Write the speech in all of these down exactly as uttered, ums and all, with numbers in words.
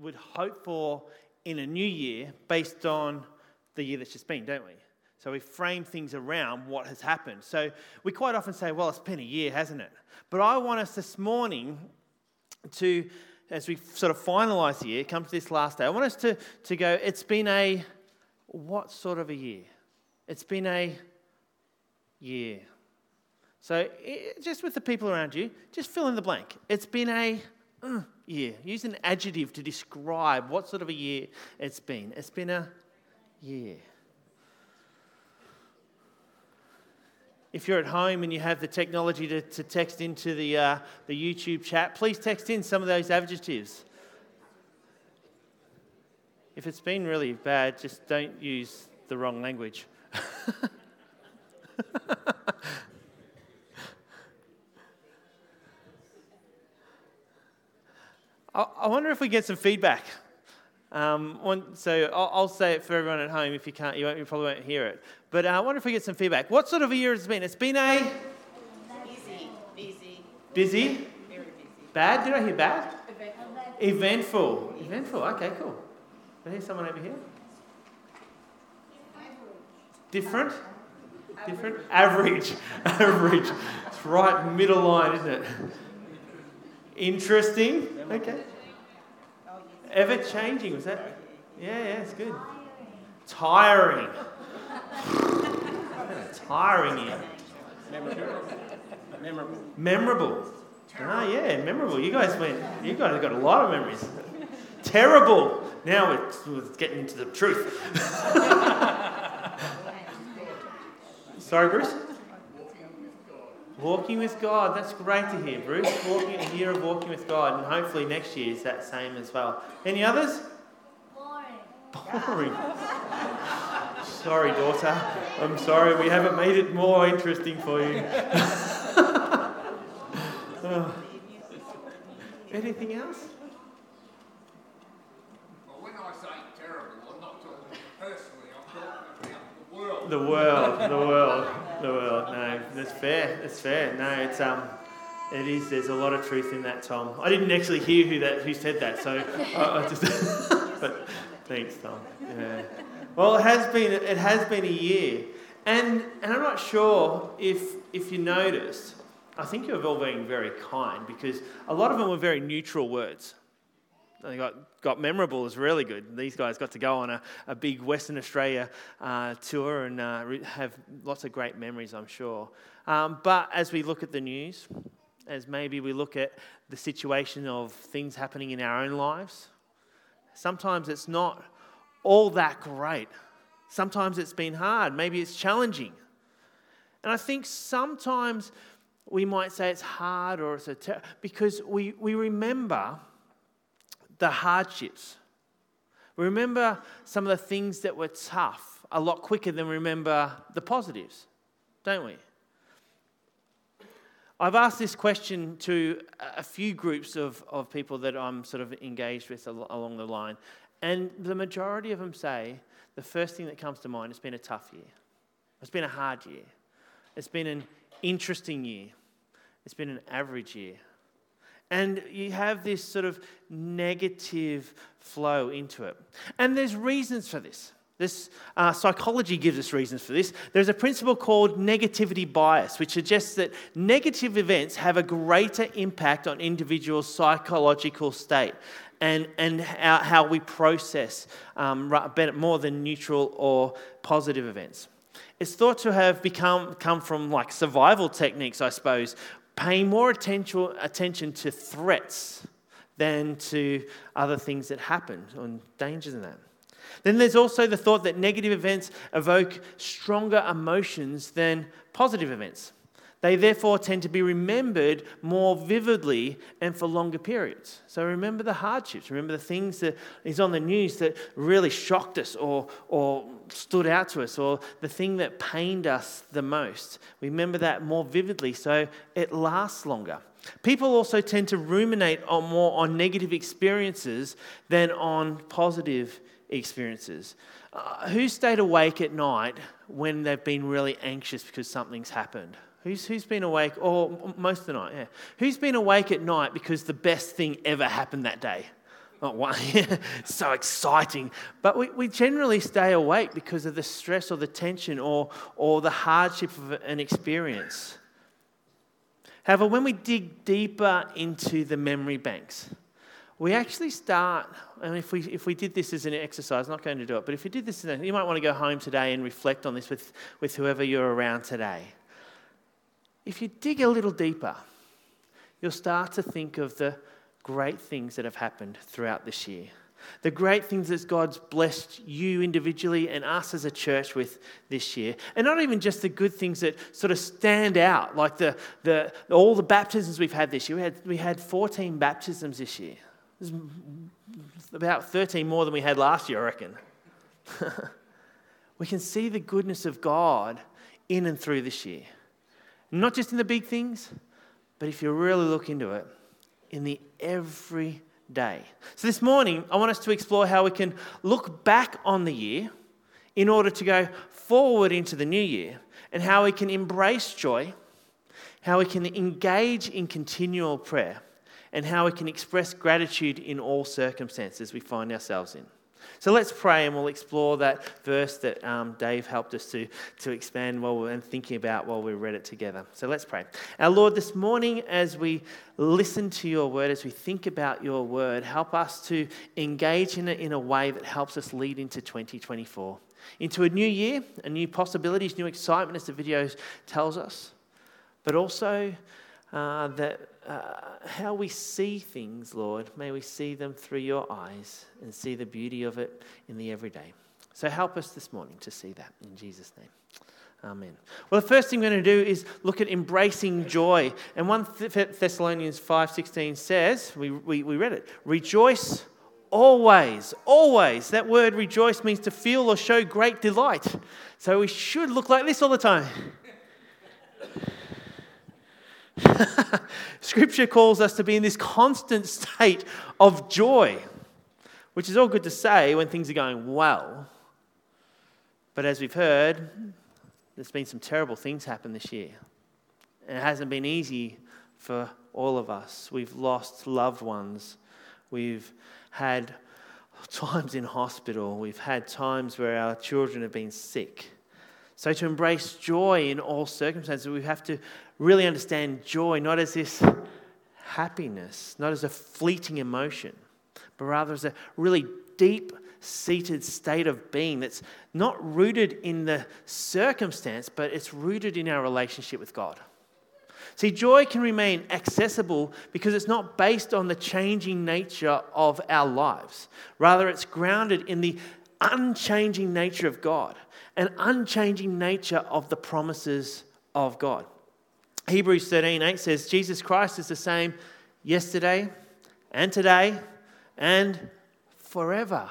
would hope for in a new year based on the year that's just been, don't we? So we frame things around what has happened. So we quite often say, well, it's been a year, hasn't it? But I want us this morning to, as we sort of finalise the year, come to this last day, I want us to, to go, it's been a what sort of a year? It's been a year. So it, just with the people around you, just fill in the blank. It's been a uh, year. Use an adjective to describe what sort of a year it's been. It's been a year. If you're at home and you have the technology to, to text into the uh, the YouTube chat, please text in some of those adjectives. If it's been really bad, just don't use the wrong language. I, I wonder if we get some feedback. Um, one, so I'll, I'll say it for everyone at home. If you can't, you, won't, you probably won't hear it. But uh, I wonder if we get some feedback. What sort of a year has it been? It's been a... Busy. Busy. Busy? Very busy. Bad? Did I hear bad? Eventful. Eventful. Eventful. Okay, cool. Did I hear someone over here? Different? Different? Average. Average. It's right middle line, isn't it? Interesting. Okay. Ever-changing, was that? Yeah, yeah, it's good. Tiring. Tiring here. Memorable. Memorable. Memorable. Ah, yeah, memorable. You guys went, you guys got a lot of memories. Terrible. Now it's, it's getting into the truth. Sorry, Bruce? Walking with God, that's great to hear, Bruce. Walking a year of walking with God, and hopefully next year is that same as well. Any others? Boring. Boring. Sorry, daughter. I'm sorry, we haven't made it more interesting for you. Oh. Anything else? Well, when I say terrible, I'm not talking personally, I'm talking about the world. The world, the world. The world, no, that's fair, that's fair. No, it's um, it is. There's a lot of truth in that, Tom. I didn't actually hear who that who said that, so I, I just. But thanks, Tom. Yeah. Well, it has been it has been a year, and and I'm not sure if if you noticed. I think you've all been very kind because a lot of them were very neutral words. They got got memorable is really good. These guys got to go on a, a big Western Australia uh, tour and uh, have lots of great memories, I'm sure. Um, but as we look at the news, as maybe we look at the situation of things happening in our own lives, sometimes it's not all that great. Sometimes it's been hard. Maybe it's challenging. And I think sometimes we might say it's hard or it's a ter- because we, we remember the hardships. We remember some of the things that were tough a lot quicker than we remember the positives, don't we? I've asked this question to a few groups of, of people that I'm sort of engaged with al- along the line, and the majority of them say the first thing that comes to mind, it's been a tough year. It's been a hard year. It's been an interesting year. It's been an average year. And you have this sort of negative flow into it. And there's reasons for this. This uh, psychology gives us reasons for this. There's a principle called negativity bias, which suggests that negative events have a greater impact on individuals' psychological state and, and how, how we process um, more than neutral or positive events. It's thought to have become come from like survival techniques, I suppose, paying more attention attention to threats than to other things that happen and dangers in that. Then there's also the thought that negative events evoke stronger emotions than positive events. They therefore tend to be remembered more vividly and for longer periods. So remember the hardships, remember the things that is on the news that really shocked us or, or stood out to us or the thing that pained us the most. We remember that more vividly so it lasts longer. People also tend to ruminate on more on negative experiences than on positive experiences. Uh, who stayed awake at night when they've been really anxious because something's happened? Who's, who's been awake, or most of the night, yeah. Who's been awake at night because the best thing ever happened that day? Not one. So exciting. But we, we generally stay awake because of the stress or the tension or, or the hardship of an experience. However, when we dig deeper into the memory banks, we actually start, and if we if we did this as an exercise, I'm not going to do it, but if you did this, you might want to go home today and reflect on this with, with whoever you're around today. If you dig a little deeper, you'll start to think of the great things that have happened throughout this year, the great things that God's blessed you individually and us as a church with this year. And not even just the good things that sort of stand out, like the the all the baptisms we've had this year. We had, we had fourteen baptisms this year. There's about thirteen more than we had last year, I reckon. We can see the goodness of God in and through this year. Not just in the big things, but if you really look into it, in the everyday. So this morning, I want us to explore how we can look back on the year in order to go forward into the new year, and how we can embrace joy, how we can engage in continual prayer, and how we can express gratitude in all circumstances we find ourselves in. So let's pray, and we'll explore that verse that um, Dave helped us to, to expand while we're, and thinking about while we read it together. So let's pray. Our Lord, this morning as we listen to your word, as we think about your word, help us to engage in it in a way that helps us lead into twenty twenty-four, into a new year, a new possibilities, new excitement, as the video tells us, but also uh, that... Uh, how we see things, Lord, may we see them through your eyes and see the beauty of it in the everyday. So help us this morning to see that, in Jesus' name. Amen. Well, the first thing we're going to do is look at embracing joy. And First Thessalonians five sixteen says, we, we, we read it, rejoice always, always. That word rejoice means to feel or show great delight. So we should look like this all the time. Scripture calls us to be in this constant state of joy, which is all good to say when things are going well. But as we've heard, there's been some terrible things happen this year. And it hasn't been easy for all of us. We've lost loved ones. We've had times in hospital. We've had times where our children have been sick. So to embrace joy in all circumstances, we have to really understand joy not as this happiness, not as a fleeting emotion, but rather as a really deep-seated state of being that's not rooted in the circumstance, but it's rooted in our relationship with God. See, joy can remain accessible because it's not based on the changing nature of our lives. Rather, it's grounded in the unchanging nature of God, an unchanging nature of the promises of God. Hebrews thirteen eight says, Jesus Christ is the same yesterday and today and forever.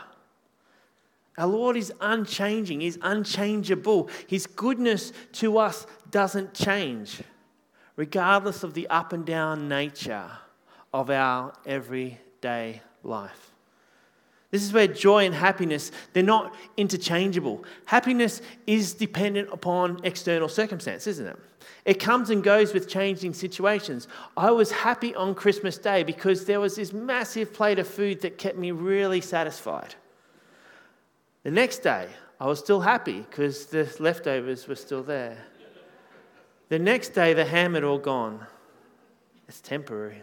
Our Lord is unchanging, he's unchangeable. His goodness to us doesn't change, regardless of the up and down nature of our everyday life. This is where joy and happiness, they're not interchangeable. Happiness is dependent upon external circumstance, isn't it? It comes and goes with changing situations. I was happy on Christmas Day because there was this massive plate of food that kept me really satisfied. The next day, I was still happy because the leftovers were still there. The next day, the ham had all gone. It's temporary.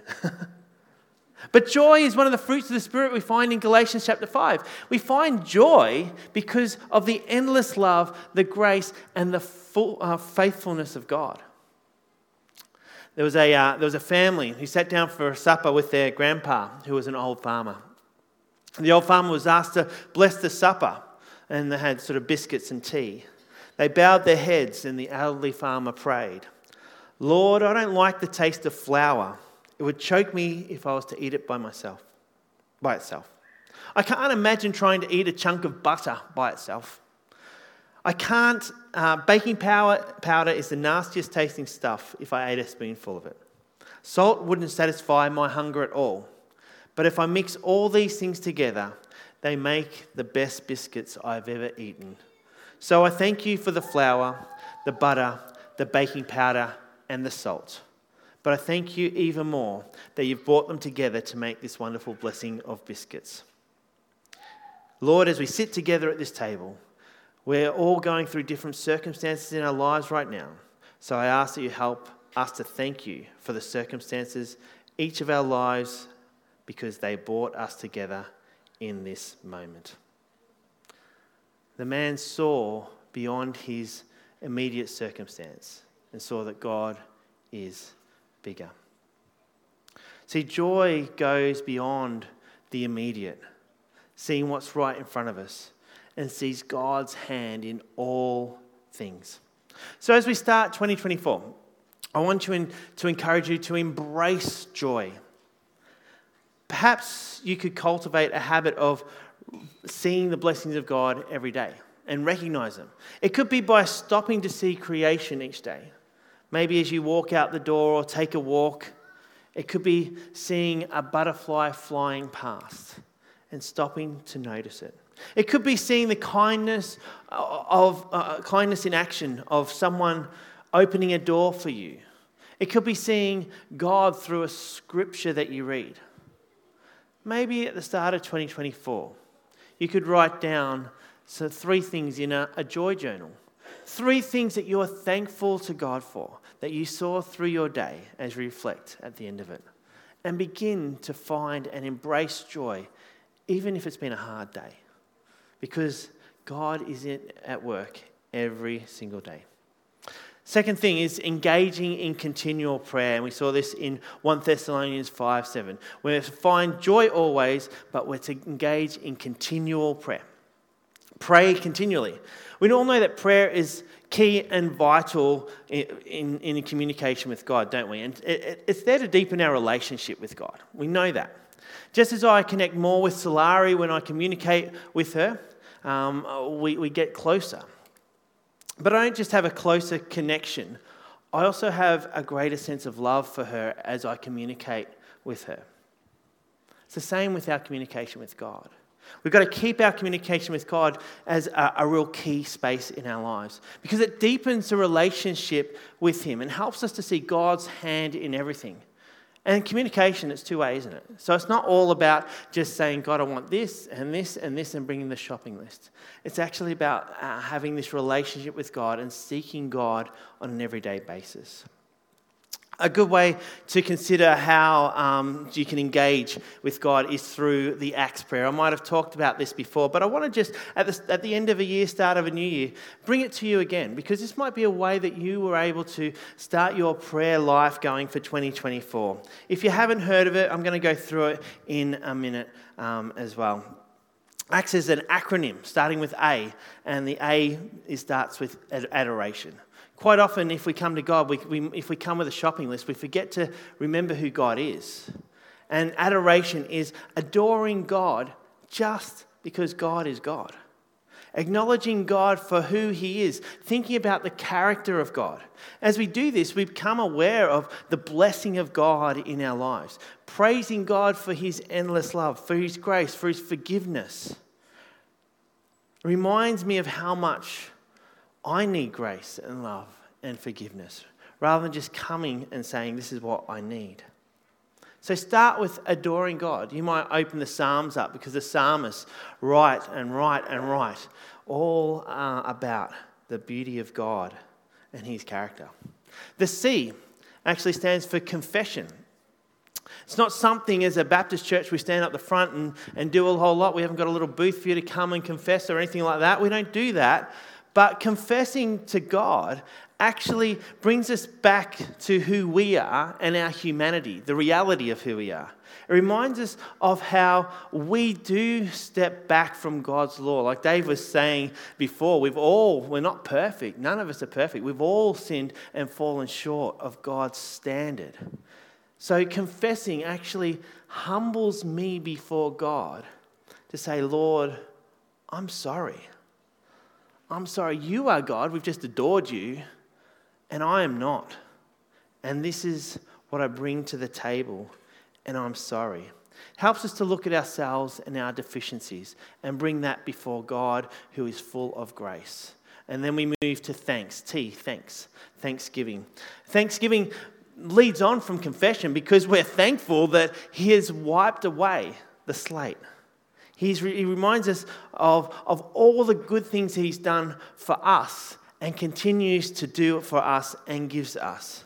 But joy is one of the fruits of the Spirit we find in Galatians chapter five. We find joy because of the endless love, the grace, and the full, uh, faithfulness of God. There was a uh, there was a family who sat down for a supper with their grandpa, who was an old farmer. The old farmer was asked to bless the supper, and they had sort of biscuits and tea. They bowed their heads, and the elderly farmer prayed, "Lord, I don't like the taste of flour. It would choke me if I was to eat it by myself, by itself. I can't imagine trying to eat a chunk of butter by itself. I can't, uh, baking powder, powder is the nastiest tasting stuff if I ate a spoonful of it. Salt wouldn't satisfy my hunger at all. But if I mix all these things together, they make the best biscuits I've ever eaten. So I thank you for the flour, the butter, the baking powder, and the salt. But I thank you even more that you've brought them together to make this wonderful blessing of biscuits. Lord, as we sit together at this table, we're all going through different circumstances in our lives right now. So I ask that you help us to thank you for the circumstances, each of our lives, because they brought us together in this moment. The man saw beyond his immediate circumstance and saw that God is bigger. See, joy goes beyond the immediate, seeing what's right in front of us, and sees God's hand in all things. So as we start twenty twenty-four, I want you in, to encourage you to embrace joy. Perhaps you could cultivate a habit of seeing the blessings of God every day and recognize them. It could be by stopping to see creation each day. Maybe as you walk out the door or take a walk, it could be seeing a butterfly flying past and stopping to notice it. It could be seeing the kindness of uh, kindness in action of someone opening a door for you. It could be seeing God through a scripture that you read. Maybe at the start of twenty twenty-four, you could write down so three things in a, a joy journal. Three things that you're thankful to God for, that you saw through your day as you reflect at the end of it. And begin to find and embrace joy, even if it's been a hard day. Because God is at work every single day. Second thing is engaging in continual prayer. And we saw this in First Thessalonians five seven. We're to find joy always, but we're to engage in continual prayer. Pray continually. We all know that prayer is key and vital in, in, in communication with God, don't we? And it, it's there to deepen our relationship with God. We know that. Just as I connect more with Solari when I communicate with her, um, we, we get closer. But I don't just have a closer connection. I also have a greater sense of love for her as I communicate with her. It's the same with our communication with God. We've got to keep our communication with God as a, a real key space in our lives because it deepens the relationship with Him and helps us to see God's hand in everything. And communication, it's two ways, isn't it? So it's not all about just saying, God, I want this and this and this and bringing the shopping list. It's actually about uh, having this relationship with God and seeking God on an everyday basis. A good way to consider how um, you can engage with God is through the Acts prayer. I might have talked about this before, but I want to just, at the, at the end of a year, start of a new year, bring it to you again, because this might be a way that you were able to start your prayer life going for twenty twenty-four. If you haven't heard of it, I'm going to go through it in a minute um, as well. Acts is an acronym starting with A, and the A is, starts with adoration. Quite often, if we come to God, we, we, if we come with a shopping list, we forget to remember who God is. And adoration is adoring God just because God is God. Acknowledging God for who He is, thinking about the character of God. As we do this, we become aware of the blessing of God in our lives, praising God for His endless love, for His grace, for His forgiveness. It reminds me of how much I need grace and love and forgiveness rather than just coming and saying, this is what I need. So start with adoring God. You might open the Psalms up because the psalmists write and write and write all uh, about the beauty of God and His character. The C actually stands for confession. It's not something as a Baptist church we stand up the front and, and do a whole lot. We haven't got a little booth for you to come and confess or anything like that. We don't do that. But confessing to God actually brings us back to who we are and our humanity, the reality of who we are. It reminds us of how we do step back from God's law. Like Dave was saying before, we've all, we're not perfect. None of us are perfect. We've all sinned and fallen short of God's standard. So confessing actually humbles me before God to say, Lord, I'm sorry. I'm sorry, you are God, we've just adored you, and I am not. And this is what I bring to the table, and I'm sorry. Helps us to look at ourselves and our deficiencies and bring that before God who is full of grace. And then we move to thanks, T, thanks, thanksgiving. Thanksgiving leads on from confession because we're thankful that he has wiped away the slate. He's, he reminds us of, of all the good things he's done for us and continues to do for us and gives us.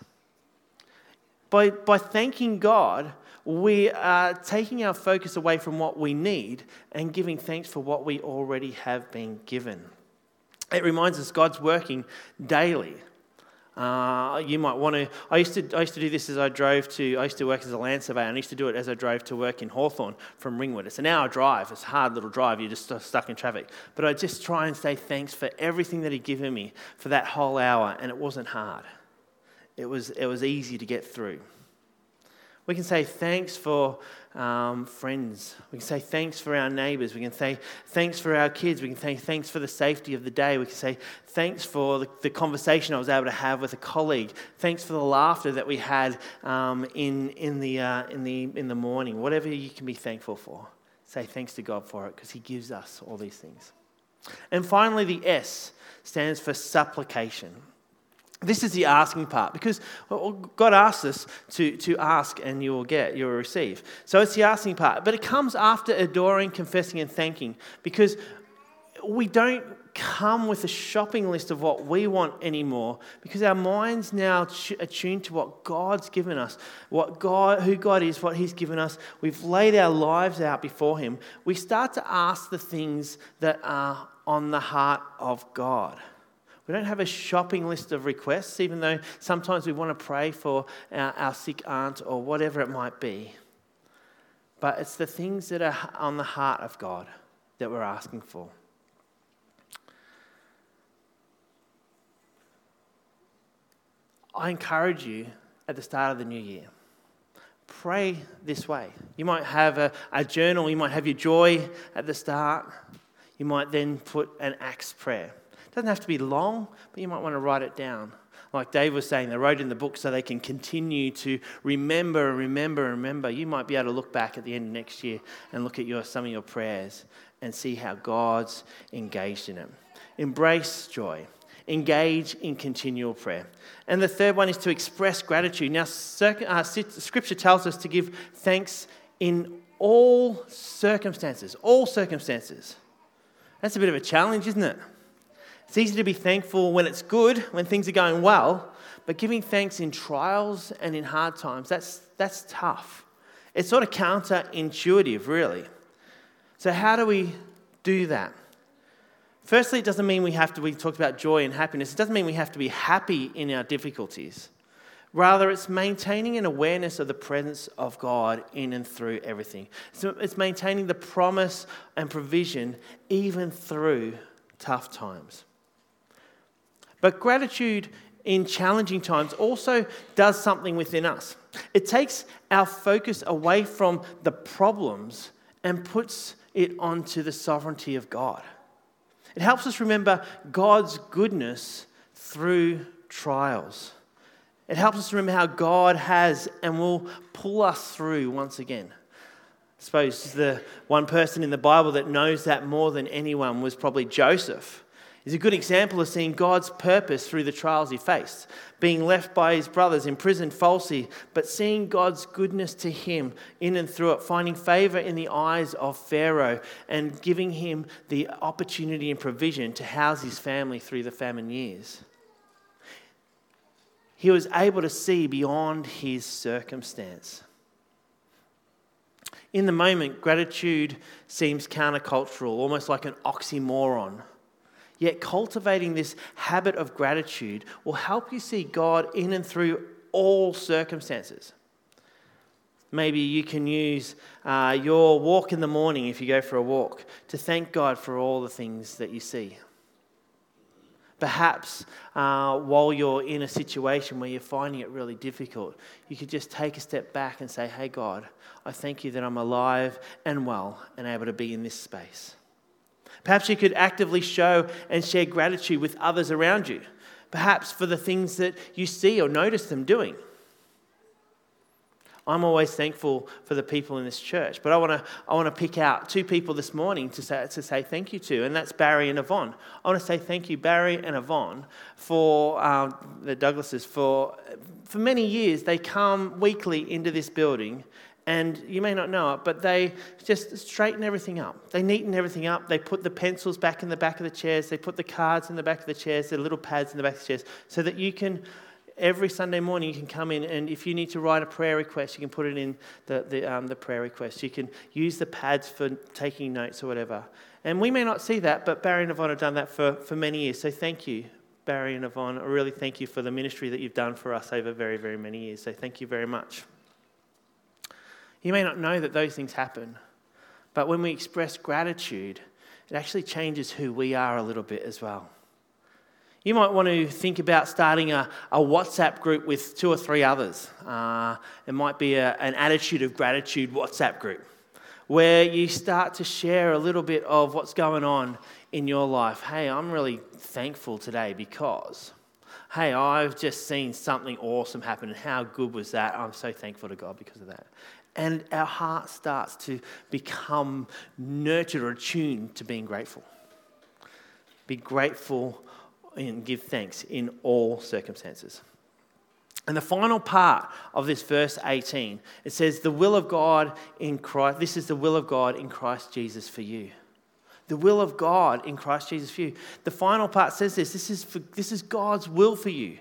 By, by thanking God, we are taking our focus away from what we need and giving thanks for what we already have been given. It reminds us God's working daily. Uh, you might want to, I used to I used to do this as I drove to, I used to work as a land surveyor, and I used to do it as I drove to work in Hawthorne from Ringwood. It's an hour drive, it's a hard little drive, you're just stuck in traffic. But I just try and say thanks for everything that he'd given me for that whole hour, and it wasn't hard. It was, it was easy to get through. We can say thanks for um, friends. We can say thanks for our neighbours. We can say thanks for our kids. We can say thanks for the safety of the day. We can say thanks for the, the conversation I was able to have with a colleague. Thanks for the laughter that we had um, in in the uh, in the in the morning. Whatever you can be thankful for, say thanks to God for it because He gives us all these things. And finally, the S stands for supplication. This is the asking part, because God asks us to, to ask and you will get, you will receive. So it's the asking part, but it comes after adoring, confessing and thanking, because we don't come with a shopping list of what we want anymore, because our mind's now attuned to what God's given us, what God, who God is, what he's given us. We've laid our lives out before him. We start to ask the things that are on the heart of God. We don't have a shopping list of requests, even though sometimes we want to pray for our, our sick aunt or whatever it might be. But it's the things that are on the heart of God that we're asking for. I encourage you at the start of the new year, pray this way. You might have a, a journal, you might have your joy at the start. You might then put an Acts prayer. Doesn't have to be long, but you might want to write it down. Like Dave was saying, they wrote in the book so they can continue to remember and remember and remember. You might be able to look back at the end of next year and look at your some of your prayers and see how God's engaged in it. Embrace joy. Engage in continual prayer. And the third one is to express gratitude. Now, Scripture tells us to give thanks in all circumstances. All circumstances. That's a bit of a challenge, isn't it? It's easy to be thankful when it's good, when things are going well, but giving thanks in trials and in hard times, that's that's tough. It's sort of counterintuitive, really. So how do we do that? Firstly, it doesn't mean we have to, we talked about joy and happiness, it doesn't mean we have to be happy in our difficulties. Rather, it's maintaining an awareness of the presence of God in and through everything. So it's maintaining the promise and provision even through tough times. But gratitude in challenging times also does something within us. It takes our focus away from the problems and puts it onto the sovereignty of God. It helps us remember God's goodness through trials. It helps us remember how God has and will pull us through once again. I suppose the one person in the Bible that knows that more than anyone was probably Joseph. He's a good example of seeing God's purpose through the trials he faced, being left by his brothers, imprisoned falsely, but seeing God's goodness to him in and through it, finding favor in the eyes of Pharaoh and giving him the opportunity and provision to house his family through the famine years. He was able to see beyond his circumstance. In the moment, gratitude seems countercultural, almost like an oxymoron. Yet cultivating this habit of gratitude will help you see God in and through all circumstances. Maybe you can use uh, your walk in the morning, if you go for a walk, to thank God for all the things that you see. Perhaps uh, while you're in a situation where you're finding it really difficult, you could just take a step back and say, hey God, I thank you that I'm alive and well and able to be in this space. Perhaps you could actively show and share gratitude with others around you, perhaps for the things that you see or notice them doing. I'm always thankful for the people in this church. But I want to I want to pick out two people this morning to say to say thank you to, and that's Barry and Yvonne. I want to say thank you, Barry and Yvonne, for uh, the Douglases. For for many years, they come weekly into this building. And you may not know it, but they just straighten everything up. They neaten everything up. They put the pencils back in the back of the chairs. They put the cards in the back of the chairs, the little pads in the back of the chairs, so that you can, every Sunday morning, you can come in, and if you need to write a prayer request, you can put it in the the, um, the prayer request. You can use the pads for taking notes or whatever. And we may not see that, but Barry and Yvonne have done that for, for many years. So thank you, Barry and Yvonne. I really thank you for the ministry that you've done for us over very, very many years. So thank you very much. You may not know that those things happen, but when we express gratitude, it actually changes who we are a little bit as well. You might want to think about starting a, a WhatsApp group with two or three others. Uh, it might be a, an attitude of gratitude WhatsApp group, where you start to share a little bit of what's going on in your life. Hey, I'm really thankful today because... Hey, I've just seen something awesome happen, and how good was that? I'm so thankful to God because of that. And our heart starts to become nurtured or attuned to being grateful. Be grateful and give thanks in all circumstances. And the final part of this verse eighteen, it says, the will of God in Christ, this is the will of God in Christ Jesus for you. The will of God in Christ Jesus for you. The final part says this. This is for, this is God's will for you.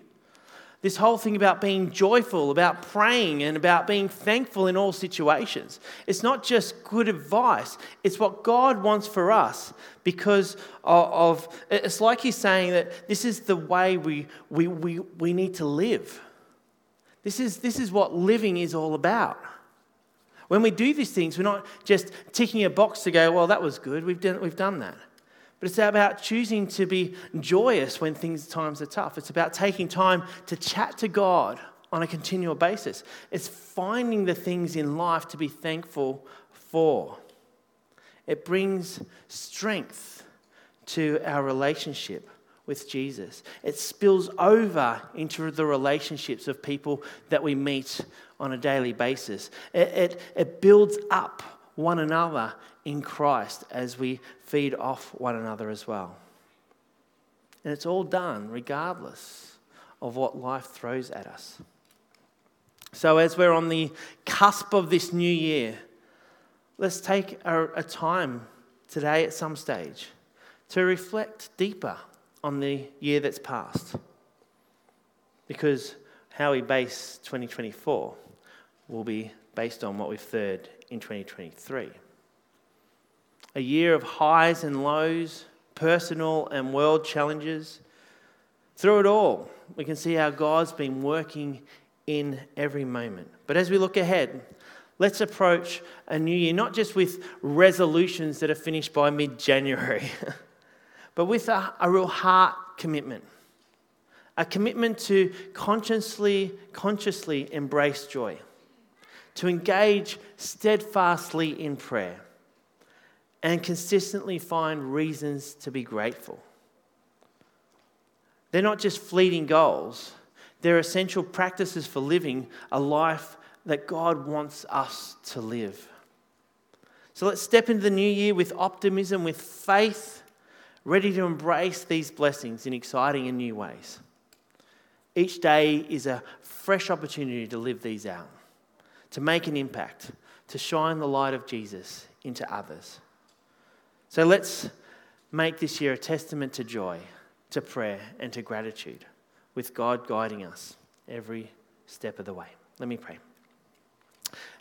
This whole thing about being joyful, about praying, and about being thankful in all situations. It's not just good advice. It's what God wants for us because of... of it's like he's saying that this is the way we we we, we need to live. This is this is what living is all about. When we do these things, we're not just ticking a box to go, well, that was good, we've done, we've done that. But it's about choosing to be joyous when things times are tough. It's about taking time to chat to God on a continual basis. It's finding the things in life to be thankful for. It brings strength to our relationship with Jesus. It spills over into the relationships of people that we meet on a daily basis. It, it, it builds up one another in Christ as we feed off one another as well. And it's all done regardless of what life throws at us. So as we're on the cusp of this new year, let's take a, a time today at some stage to reflect deeper on the year that's passed, because how we base twenty twenty-four will be based on what we've third in twenty twenty-three. A year of highs and lows, personal and world challenges. Through it all, we can see how God's been working in every moment. But as we look ahead, let's approach a new year, not just with resolutions that are finished by mid-January, but with a, a real heart commitment, a commitment to consciously, consciously embrace joy, to engage steadfastly in prayer, and consistently find reasons to be grateful. They're not just fleeting goals, they're essential practices for living a life that God wants us to live. So let's step into the new year with optimism, with faith, ready to embrace these blessings in exciting and new ways. Each day is a fresh opportunity to live these out, to make an impact, to shine the light of Jesus into others. So let's make this year a testament to joy, to prayer, and to gratitude, with God guiding us every step of the way. Let me pray.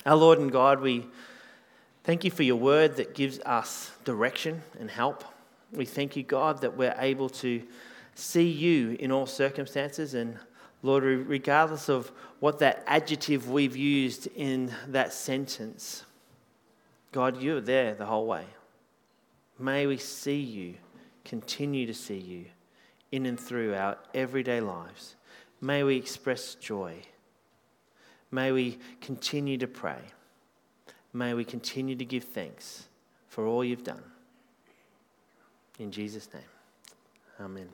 Our Lord and God, we thank you for your word that gives us direction and help. We thank you, God, that we're able to see you in all circumstances. And Lord, regardless of what that adjective we've used in that sentence, God, you're there the whole way. May we see you, continue to see you in and through our everyday lives. May we express joy. May we continue to pray. May we continue to give thanks for all you've done. In Jesus' name, amen.